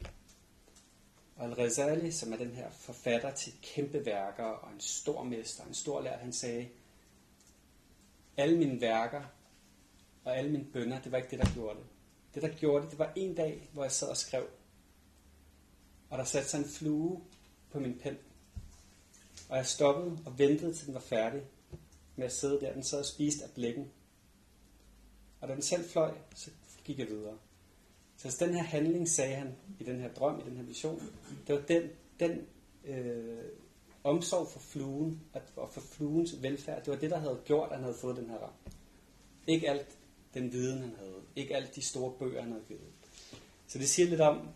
Og Al-Razali, som er den her forfatter til kæmpe værker, og en stor mester, en stor lærer, han sagde, alle mine værker og alle mine bønner, det var ikke det, der gjorde det. Det, der gjorde det, det var en dag, hvor jeg sad og skrev. Og der satte sig en flue på min pen. Og jeg stoppede og ventede, til den var færdig med at sidde der. Den sad og spiste af blækken. Og da den selv fløj, så gik jeg videre. Så altså, den her handling, sagde han, i den her drøm, i den her vision, det var den, den øh, omsorg for fluen, og for fluens velfærd, det var det, der havde gjort, at han havde fået den her ram. Ikke alt den viden, han havde. Ikke alt de store bøger, han havde givet. Så det siger lidt om,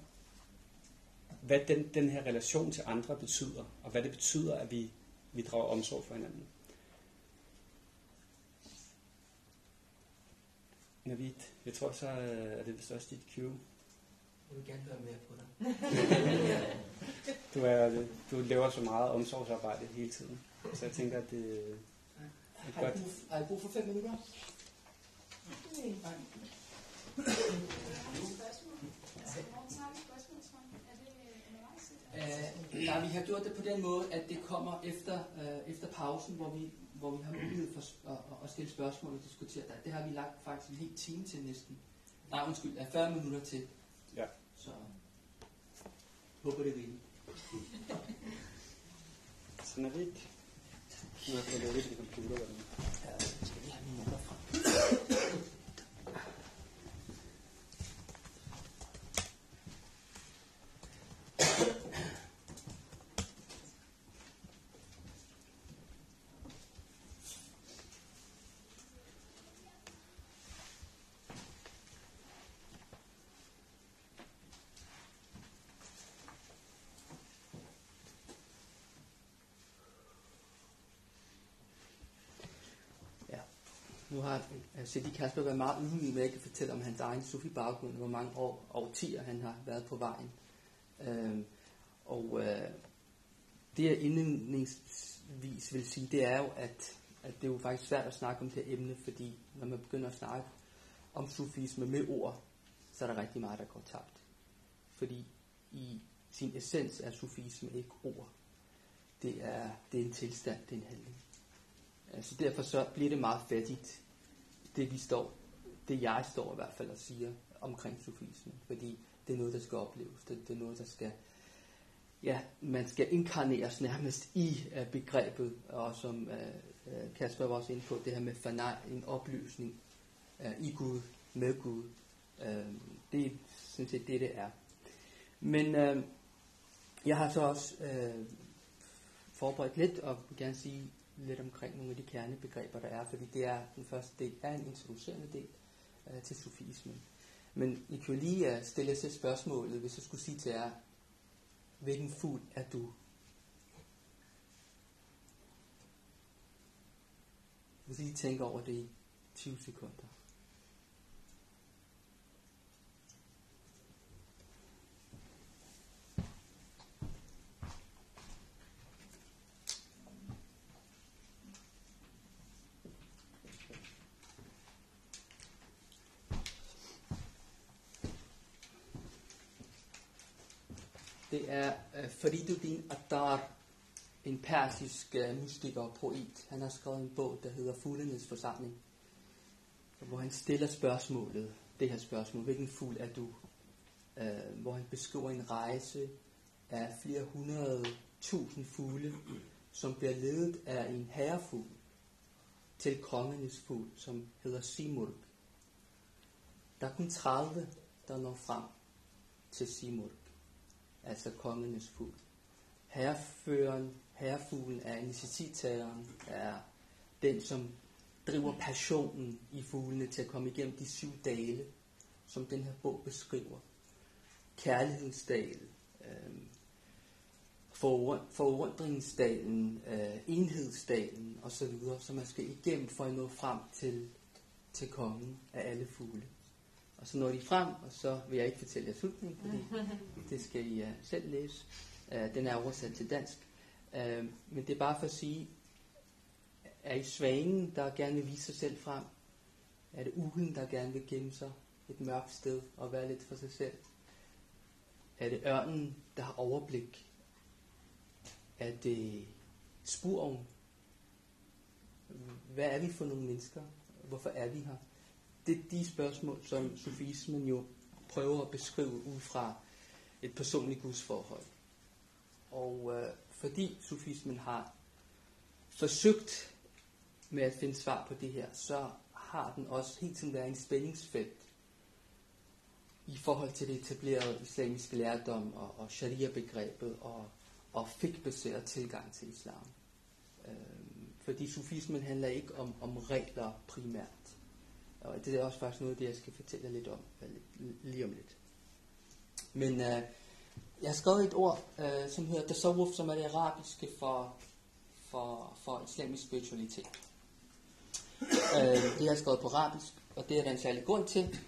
hvad den, den her relation til andre betyder, og hvad det betyder, at vi, vi drager omsorg for hinanden. Navid, jeg tror så, er det vist også dit cue. Jeg vil gerne høre mere på dig. du, er, du laver så meget omsorgsarbejde hele tiden, så jeg tænker, at det er har godt. Har I brug for fem minutter? Nej. Nej. Nej, vi har gjort det på den måde, at det kommer efter, øh, efter pausen, hvor vi, hvor vi har mulighed for at, at, at stille spørgsmål og diskutere det. Det har vi lagt faktisk en hel time til næsten. Nej, undskyld, er fyrre minutter til. Ja. Så håber det vil. Sådan er det ikke. Nu har jeg fået lukket til computer. Ja, skal vi have mine noter frem. Nu har Sidi Kasper været meget ydmyg med at fortælle om hans egen sufi-baggrund, hvor mange år og årtier han har været på vejen. Øh, og øh, det jeg indledningsvis vil sige, det er jo, at, at det er jo faktisk svært at snakke om det emne, fordi når man begynder at snakke om sufisme med ord, så er der rigtig meget, der går tabt. Fordi i sin essens er sufisme ikke ord. Det er, det er en tilstand, det er en handling. Så derfor så bliver det meget fattigt, det vi står, det jeg står i hvert fald og siger omkring sufismen. Fordi det er noget, der skal opleves. Det, det er noget, der skal... Ja, man skal inkarneres nærmest i uh, begrebet, og som uh, uh, Kasper var også inde på, det her med Fana, en opløsning uh, i Gud, med Gud. Uh, det er sådan set det, det er. Men uh, jeg har så også uh, forberedt lidt, og vil gerne sige lidt omkring nogle af de kernebegreber, der er, fordi det er den første del, er en introducerende del uh, til sufismen. Men I kan jo lige uh, stille jer selv spørgsmålet, hvis jeg skulle sige til jer, hvilken fugl er du? Hvis I tænker over det i tyve sekunder. Det er uh, Fariduddin Attar, en persisk uh, mystiker og poet. Han har skrevet en bog, der hedder Fuglenes Forsamling, hvor han stiller spørgsmålet, det her spørgsmål, hvilken fugl er du? Uh, hvor han beskriver en rejse af flere hundrede tusind fugle, som bliver ledet af en herrefugl til kongenes fugl, som hedder Simurg. Der er kun tredive, der når frem til Simurg, altså kongenes fugl. Herreføren, herrefuglen er initiativtageren, er den, som driver passionen i fuglene til at komme igennem de syv dale, som den her bog beskriver. Kærlighedsdal, øh, forundringsdalen, øh, enhedsdalen osv., så man skal igennem for at nå frem til, til kongen af alle fugle. Og så når de frem, og så vil jeg ikke fortælle jer slutningen, fordi det skal I uh, selv læse. Uh, den er oversat til dansk. Uh, men det er bare for at sige, er I svanen, der gerne vil vise sig selv frem? Er det uglen, der gerne vil gemme sig et mørkt sted og være lidt for sig selv? Er det ørnen, der har overblik? Er det spurven? Hvad er vi for nogle mennesker? Hvorfor er vi her? Det er de spørgsmål, som sufismen jo prøver at beskrive ud fra et personligt gudsforhold. Og øh, fordi sufismen har forsøgt med at finde svar på det her, så har den også helt tiden været en spændingsfelt i forhold til det etablerede islamiske lærdom og, og sharia-begrebet og, og fikbaseret tilgang til islam. Øh, fordi sufismen handler ikke om, om regler primært. Og det er også faktisk noget, det jeg skal fortælle jer lidt om, lige om lidt. Men øh, jeg har skrevet et ord, øh, som hedder Tasawuf, som er det arabiske for, for, for islamisk spiritualitet. øh, det har jeg skrevet på arabisk, og det er der en særlig grund til.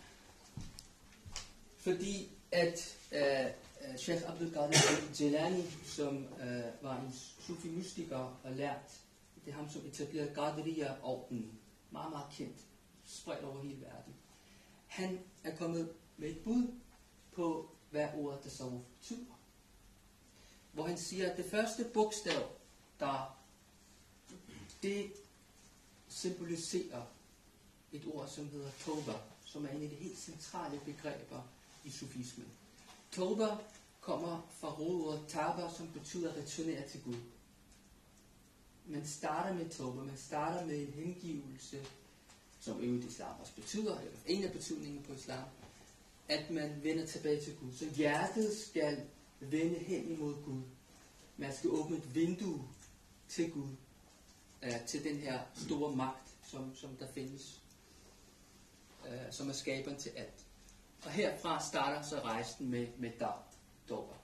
Fordi at øh, Sheikh Abdul Qadir Jilani, som øh, var en sufi mystiker og lært, det er ham, som etablerede Qadiriya-ordenen, meget, meget kendt, spredt over hele verden. Han er kommet med et bud på, hvad ordet Tasawuf betyder. Hvor han siger, at det første bogstav, der det symboliserer et ord, som hedder Tauba, som er en af de helt centrale begreber i sufismen. Tauba kommer fra rodeordet Taba, som betyder returnere til Gud. Man starter med Tauba, man starter med en hengivelse, som øvrigt islam også betyder, eller en af betydningen på islam, at man vender tilbage til Gud. Så hjertet skal vende hen imod Gud. Man skal åbne et vindue til Gud, øh, til den her store magt, som, som der findes, øh, som er skaberen til alt. Og herfra starter så rejsen med, med dawah.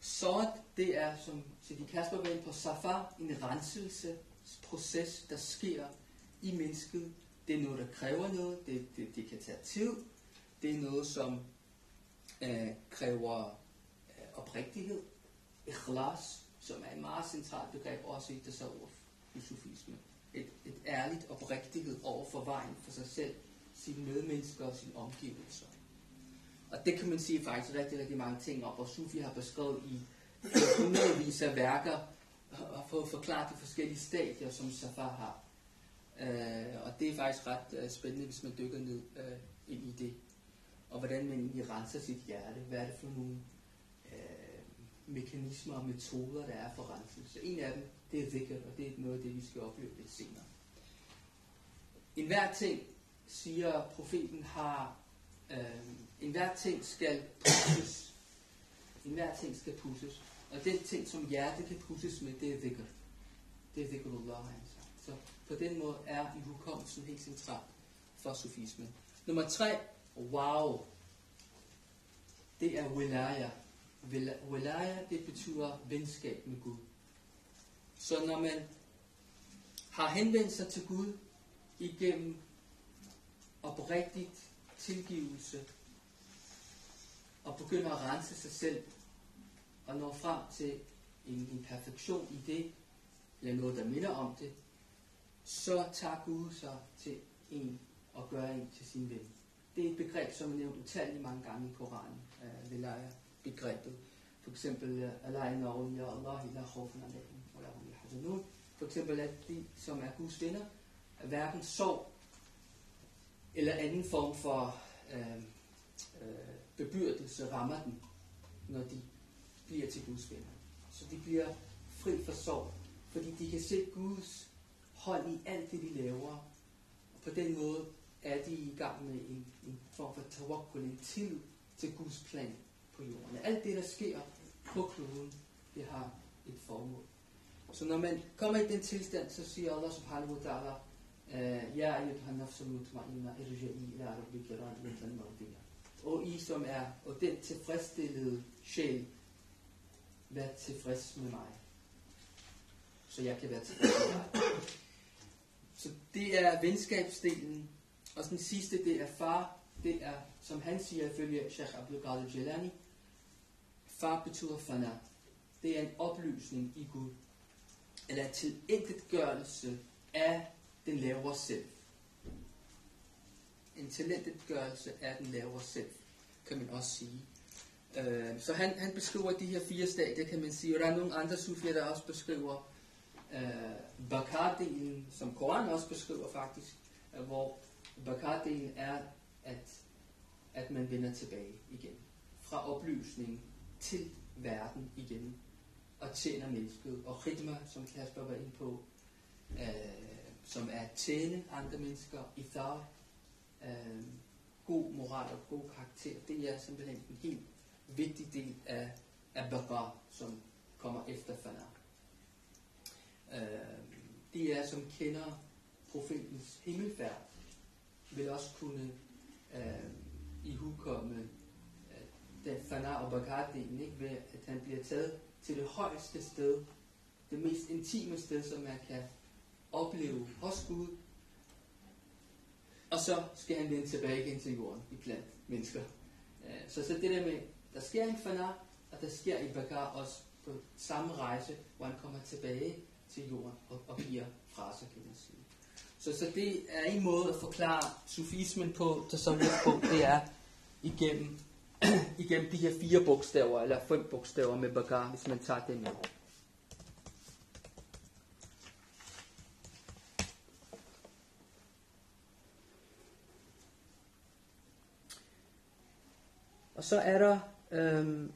Så det er, som Sidney Kasper var inde på, Safar, en renselsesproces, der sker i mennesket. Det er noget, der kræver noget, det, det, det kan tage tid, det er noget, som øh, kræver øh, oprigtighed, ikhlas, som er et meget centralt begreb, også i Tasawuf, i sufisme. Et, et ærligt oprigtighed over for vejen for sig selv, sine medmennesker og sine omgivelser. Og det kan man sige faktisk rigtig, rigtig mange ting op, og Sufi har beskrevet i hundredvis af værker, og fået forklaret de forskellige stadier, som Safar har. Øh, og det er faktisk ret øh, spændende, hvis man dykker ned øh, ind i det. Og hvordan man egentlig renser sit hjerte. Hvad er det for nogle øh, mekanismer og metoder, der er for renselse? En af dem, det er Vikr, og det er noget af det, vi skal opleve lidt senere. En hver ting, siger profeten, har... Øh, en hver ting skal pusses. En hver ting skal pusses. Og den ting, som hjertet kan pusses med, det er Vikr. Det er Vikrullah, han siger. Så på den måde er i hukommelsen helt central for sufismen. Nummer tre, wow. Det er wilaya. Wilaya, det betyder venskab med Gud. Så når man har henvendt sig til Gud igennem oprigtigt tilgivelse, og begynder at rense sig selv, og når frem til en, en perfektion i det, eller noget, der minder om det, så tager Gud sig til en og gør en til sin ven. Det er et begreb, som er nævnt utallige mange gange i Koranen, øh, Velaya-begrebet. For eksempel, for eksempel, at de, som er Guds venner, er hverken sorg eller anden form for øh, øh, bebyrdelse rammer dem, når de bliver til Guds venner. Så de bliver fri for sorg, fordi de kan se Guds hånd i alt det, de laver. Og på den måde er de i gang med en, en form for tawakkul, en tillid til Guds plan på jorden. Alt det, der sker på kloden, det har et formål. Så når man kommer i den tilstand, så siger Allah subhanahu wa ta'ala, Ja, ayyuhan nafsul mutma'inna irji'i ila rabbika radiyatan mardiyya. Og I, som er, og den tilfredsstillede sjæl, vær tilfreds med mig, så jeg kan være tilfreds med dig. Så det er venskabsdelen. Og den sidste, det er far. Det er, som han siger ifølge Sheikh Abdul Qadir Jilani, far betyder fana. Det er en oplysning i Gud, eller til tilintetgørelse af den lavere selv. En tilintetgørelse af den lavere selv, kan man også sige. Øh, så han, han beskriver de her fire stadier, kan man sige. Og der er nogle andre sufier, der også beskriver øh, Bakar-delen, som Koranen også beskriver faktisk, øh, hvor Bakar-delen er, at, at man vender tilbage igen. Fra oplysningen til verden igen. Og tjener mennesket. Og khidma, som Kasper var inde på, øh, som er at tjene andre mennesker. Ithar, øh, god moral og god karakter. Det er simpelthen en helt vigtig del af, af Bakar, som kommer efter Fana. Øh, de er, som kender profetens himmelfærd, vil også kunne øh, ihukomme øh, den Fana og Bakar-delen, ikke, ved at han bliver taget til det højeste sted, det mest intime sted, som man kan opleve hos Gud, og så skal han vende tilbage igen til jorden iblandt mennesker. Øh, så, så det der med, der sker en Fana, og der sker en Bakar også på samme rejse, hvor han kommer tilbage til jorden og, og giver fra sig, kan man sige. Så, så det er en måde at forklare sufismen på, til sådan et punkt, det er igennem, igennem de her fire bogstaver, eller fem bogstaver med Bakar, hvis man tager det med. Og så er der... Øhm,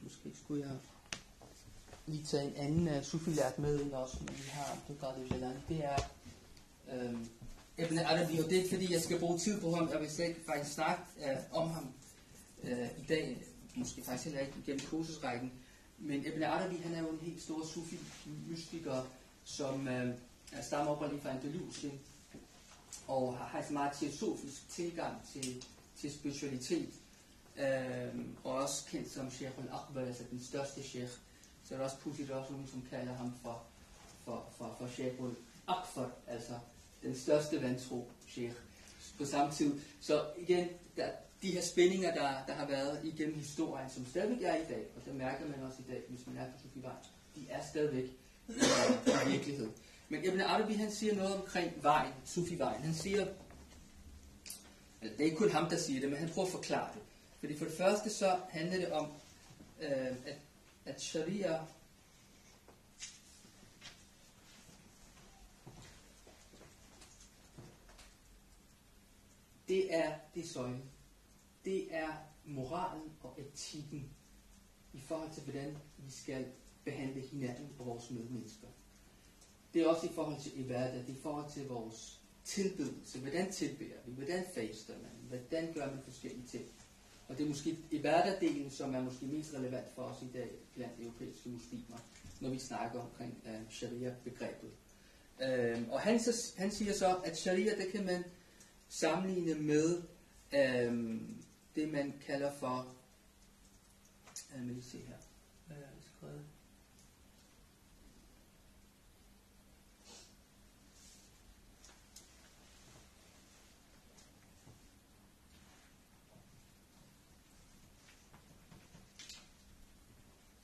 måske skulle jeg lige tage en anden uh, sufilært med ind også, men vi har Abdul Jalani. Det er øhm, Ibn Arabi, og det er ikke fordi, jeg skal bruge tid på ham. Jeg vil slet ikke faktisk snakke øh, om ham øh, i dag. Måske faktisk heller ikke gennem kursusrækken. Men Ibn Arabi, han er jo en helt stor sufi-mystiker, som øh, stammer oprindeligt fra Andalusien, og har en meget teosofisk tilgang til, til spiritualitet, øhm, og også kendt som Sheikh al-Akbar, altså den største sheikh. Så er der også pludselig også nogen, som kalder ham for, for, for, for Sheikh al-Akbar, altså den største vantro sheikh på samme tid. Så igen, der, de her spændinger, der, der har været igennem historien, som stadigvæk er i dag, og det mærker man også i dag, hvis man er på sufivej, de er stadigvæk i øh, virkelighed. Men Ibn Arabi, han siger noget omkring vejen, sufivejen. Han siger, det er ikke kun ham, der siger det, men han prøver at forklare det. Fordi for det første så handler det om, øh, at, at sharia, det er det søjle. Det er moralen og etikken i forhold til, hvordan vi skal behandle hinanden og vores medmennesker. Det er også i forhold til ibadah, det er i forhold til vores tilbedelse. Hvordan tilbeder vi? Hvordan faster man? Hvordan gør man forskellige ting? Og det er måske ibadah-delen, som er måske mest relevant for os i dag blandt europæiske muslimer, når vi snakker omkring uh, sharia-begrebet. Uh, og han, så, han siger så, at sharia, det kan man sammenligne med øh, det man kalder for øh, man lige se her hvad er det skrevet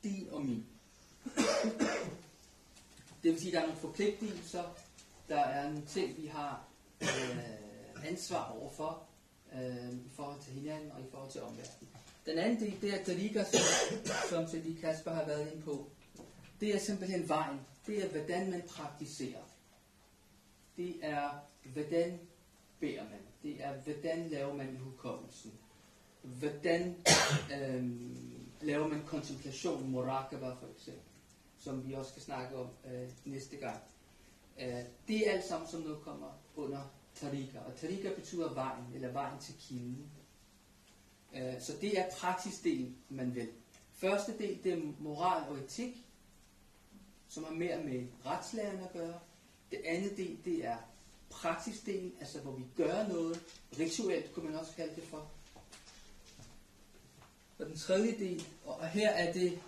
din og min. Det vil sige, der er nogle forpligtelser, der er nogle ting vi har øh, ansvar overfor øh, i forhold til hinanden og i forhold til omverdenen. Den anden del, det er Tariqa, som, som til lige Kasper har været inde på. Det er simpelthen vejen. Det er, hvordan man praktiserer. Det er, hvordan beder man. Det er, hvordan laver man hukommelsen. Hvordan øh, laver man kontemplation, murakaba for eksempel, som vi også skal snakke om øh, næste gang. Øh, det er alt sammen, som nu kommer under Tariqa, og Tariqa betyder vejen, eller vejen til kilden. Så det er praksisdelen, man vil. Første del, det er moral og etik, som har mere med retslæren at gøre. Det andet del, det er praksisdelen, altså hvor vi gør noget. Rituelt kunne man også kalde det for. Og den tredje del, og her er det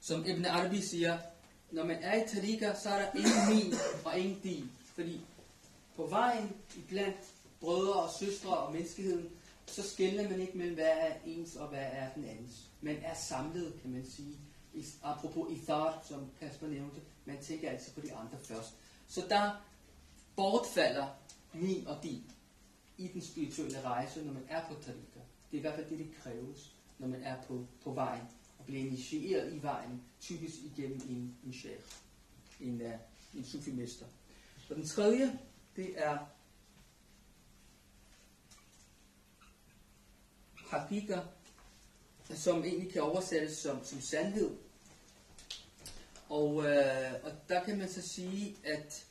som Ibn Arabi siger, når man er i Tariqa, så er der ingen min og ingen din. Fordi på vejen, iblandt brødre og søstre og menneskeheden, så skelner man ikke mellem, hvad er ens og hvad er den andens. Man er samlet, kan man sige. Apropos Ithar, som Kasper nævnte, man tænker altid på de andre først. Så der bortfalder min og din i den spirituelle rejse, når man er på Tariqa. Det er i hvert fald det, det kræves, når man er på, på vejen. Bliver initieret i vejen, typisk igennem en, en sheikh, en, en sufimester. Så den tredje, det er haqiqa, som egentlig kan oversættes som, som sandhed. Og, øh, og der kan man så sige, at,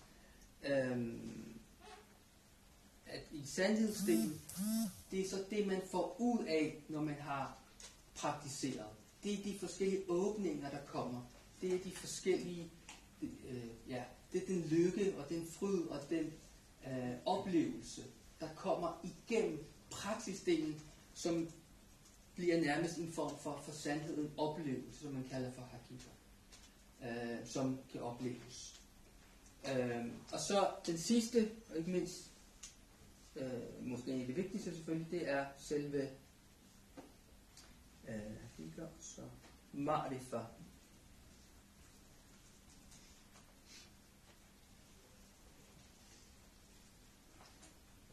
øh, at i sandhedsdelen, det er så det, man får ud af, når man har praktiseret. Det er de forskellige åbninger, der kommer. Det er de forskellige, øh, ja, det er den lykke og den fryd og den øh, oplevelse, der kommer igennem praksisdelen, som bliver nærmest en form for, for sandhed, en oplevelse, som man kalder for haqiqa, øh, som kan opleves. Øh, og så den sidste, og ikke mindst, øh, måske en af de vigtigste selvfølgelig, det er selve Vikr, så Marifa.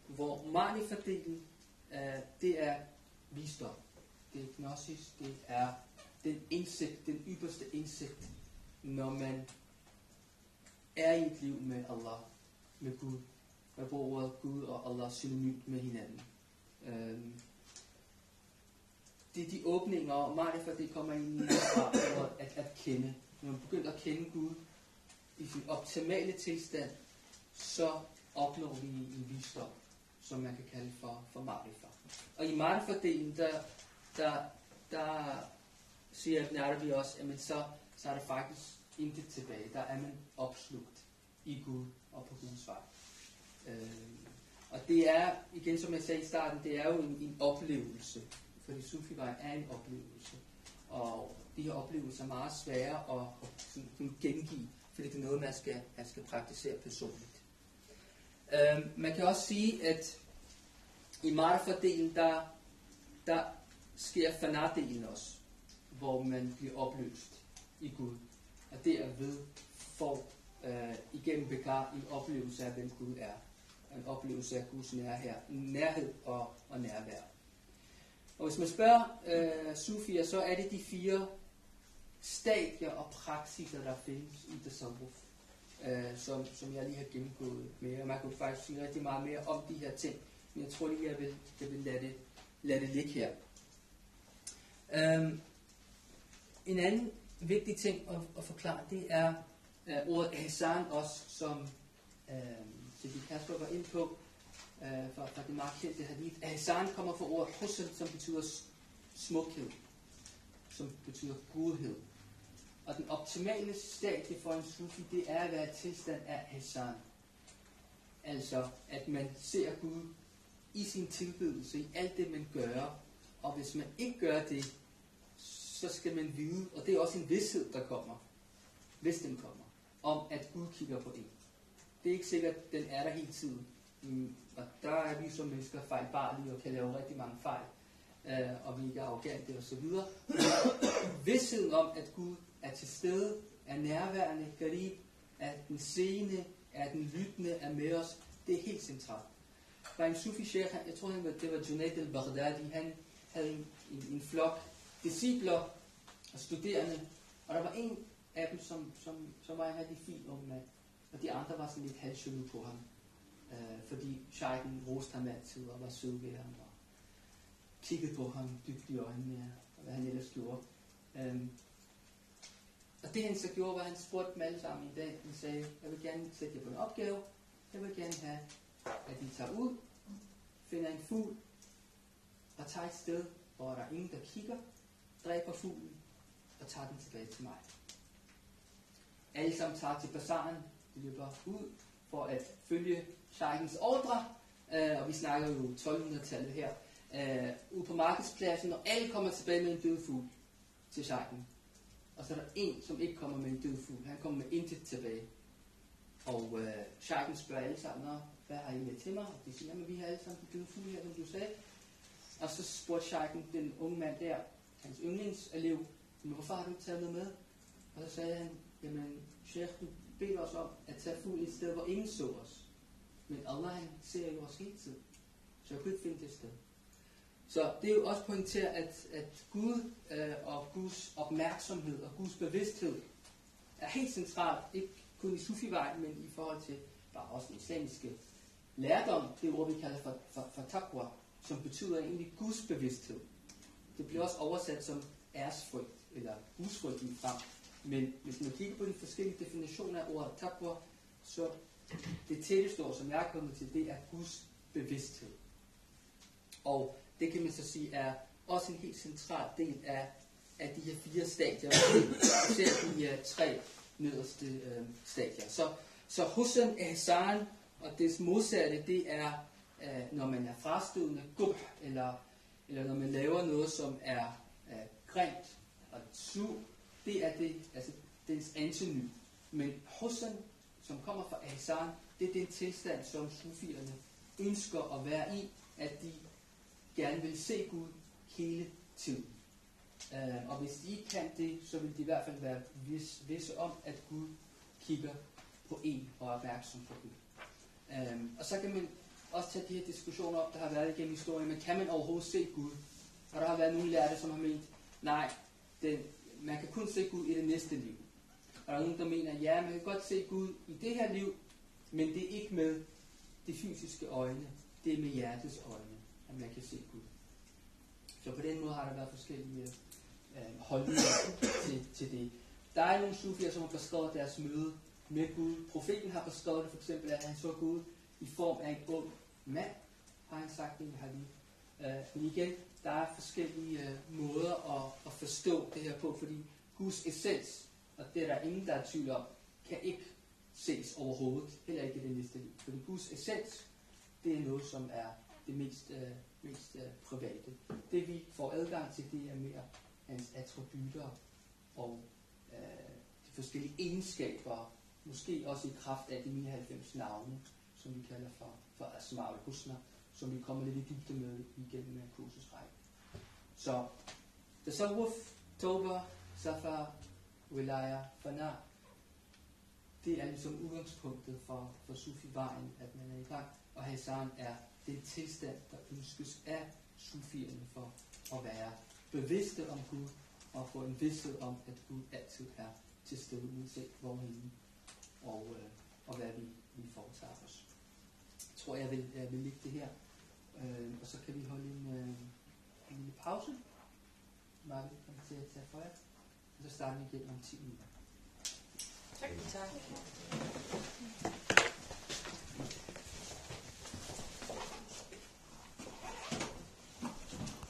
Hvor Marifa-delen, det er visdom, det er gnosis, det er den indsigt, den ypperste indsigt, når man er i et liv med Allah, med Gud. Man bruger ordet Gud og Allah synonymt med hinanden. Det er de åbninger, og meget for det kommer ind i at, at kende. Når man begynder at kende Gud i sin optimale tilstand, så opnår vi en visdom, som man kan kalde for, for Marifa. Og i Marifa-delen, der, der, der siger Ibn Arabi også, at så, så er der faktisk intet tilbage. Der er man opslugt i Gud og på Guds vej. Øh, og det er, igen som jeg sagde i starten, det er jo en, en oplevelse. Fordi sufivejen er en oplevelse, og de her oplevelser er meget svære at, at, at gengive, fordi det er noget, man skal, man skal praktisere personligt. Øhm, man kan også sige, at i Marifa-delen, der, der sker Fana-delen også, hvor man bliver opløst i Gud, og derved får øh, igennem Bakar en oplevelse af, hvem Gud er. En oplevelse af Guds nærhed, nærhed og, og nærvær. Og hvis man spørger øh, sufier, så er det de fire stadier og praksiser, der findes i tasawuf, øh, som, som jeg lige har gennemgået mere. Man kunne faktisk sige rigtig meget mere om de her ting, men jeg tror lige, jeg vil, jeg vil lade, det, lade det ligge her. Um, en anden vigtig ting at, at forklare, det er øh, ordet ihsan også, som øh, det vi Kasper var ind på, øh, fra, fra det meget kendte hadith. Ihsan kommer fra ordet husn, som betyder smukhed, som betyder godhed. Og den optimale stadie for en sufi, det er at være i tilstand af ihsan. Altså, at man ser Gud i sin tilbedelse, i alt det, man gør. Og hvis man ikke gør det, så skal man vide, og det er også en vidshed, der kommer, hvis den kommer, om at Gud kigger på en. Det er ikke sikkert, at den er der hele tiden. Mm, og der er vi som mennesker fejlbarlige og kan lave rigtig mange fejl. Øh, og vi ikke er arrogante osv. Vidsheden om, at Gud er til stede, er nærværende, karib, er den seende, er den lyttende, er med os, det er helt centralt. Der er en sufi sheikh, jeg tror det var Junaid al-Baghdadi, han havde en, en, en flok discipler og studerende, og der var en af dem, som, som, som var en rigtig fin ung mand. Og de andre var sådan lidt halvsjølet på ham, øh, fordi sheiken roste ham altid og var sød ved ham og kiggede på ham dybt i øjnene og hvad han ellers gjorde. Øhm. Og det han så gjorde, var at han spurgte dem alle sammen en dag. Han sagde, jeg vil gerne sætte jer på en opgave. Jeg vil gerne have, at I tager ud, finder en fugl og tager et sted, hvor der er ingen, der kigger, dræber fuglen og tager den tilbage til mig. Alle sammen tager til basaren. De løber ud for at følge sheikens ordre, øh, og vi snakker jo tolv hundrede-tallet her, øh, ude på markedspladsen, og alle kommer tilbage med en død fugl til sheiken. Og så er der en, som ikke kommer med en død fugl, han kommer med intet tilbage. Og øh, sheiken spørger alle sammen, hvad har I med til mig? Og de siger, jamen vi har alle sammen en død fugl her, som du sagde. Og så spurgte sheiken den unge mand der, hans yndlingselev, hvorfor har du ikke taget noget med? Og så sagde han, jamen sheikh, du beder os om at tage fuglen et sted, hvor ingen så os. Men Allah, han ser jo os hele tiden. Så jeg kunne ikke finde det sted. Så det er jo også pointeret, at, at Gud øh, og Guds opmærksomhed og Guds bevidsthed er helt centralt, ikke kun i sufivejen, men i forhold til bare også den islamiske lærdom, det ord, vi kalder for, for, for taqwa, som betyder egentlig Guds bevidsthed. Det bliver også oversat som æresfrygt, eller gudsfrygt lige frem. Men hvis man kigger på de forskellige definitioner af ordet taqwa, så det tætteste ord, som jeg er kommet til, det er Guds bevidsthed. Og det kan man så sige er også en helt central del af, af de her fire stadier, selv de her tre nederste øh, stadier. Så, så husn, ihsan og dets modsatte, det er, øh, når man er frastødende, gubh, eller, eller når man laver noget, som er øh, grimt og sur. Det er det, altså dens antonym. Men husn, som kommer fra ihsan, det er den tilstand, som sufierne ønsker at være i, at de gerne vil se Gud hele tiden. Øh, og hvis de ikke kan det, så vil de i hvert fald være vis, visse om, at Gud kigger på en og er opmærksom på Gud. Øh, og så kan man også tage de her diskussioner op, der har været igennem historien, men kan man overhovedet se Gud? Og der har været nogle lærte, som har ment, nej, den man kan kun se Gud i det næste liv. Og der er nogen, der mener, ja, man kan godt se Gud i det her liv, men det er ikke med de fysiske øjne. Det er med hjertets øjne, at man kan se Gud. Så på den måde har der været forskellige øh, holdninger til, til det. Der er nogle sufier, som har beskrevet deres møde med Gud. Profeten har beskrevet det, for eksempel, at han så Gud i form af en ung mand, har han sagt, det har vi. Men igen, der er forskellige øh, måder at, at forstå det her på, fordi Guds essens, og det er der ingen, der er tvivl om, kan ikke ses overhovedet, heller ikke i det næste liv. Fordi Guds essens, det er noget, som er det mest, øh, mest øh, private. Det vi får adgang til, det er mere hans attributter og øh, de forskellige egenskaber, måske også i kraft af de nioghalvfems navne, som vi kalder for, for Asma al-Husna, som vi kommer lidt i dybde med igennem en kursesrække. Så Tasawuf, Tauba, Safar, Wilaya, Fana, det er ligesom udgangspunktet for, for sufivejen, at man er i gang, og Ihsan er den tilstand, der ønskes af sufierne for at være bevidste om Gud, og få en vidsthed om, at Gud altid er til stede, uanset hvorhenne, og, øh, og hvad vi, vi foretager os. Jeg tror, jeg vil, jeg vil lægge det her, øh, og så kan vi holde en, øh, en lille pause. Martin kommer til at tage for jer, og så starter vi igen om ti minutter. Tak.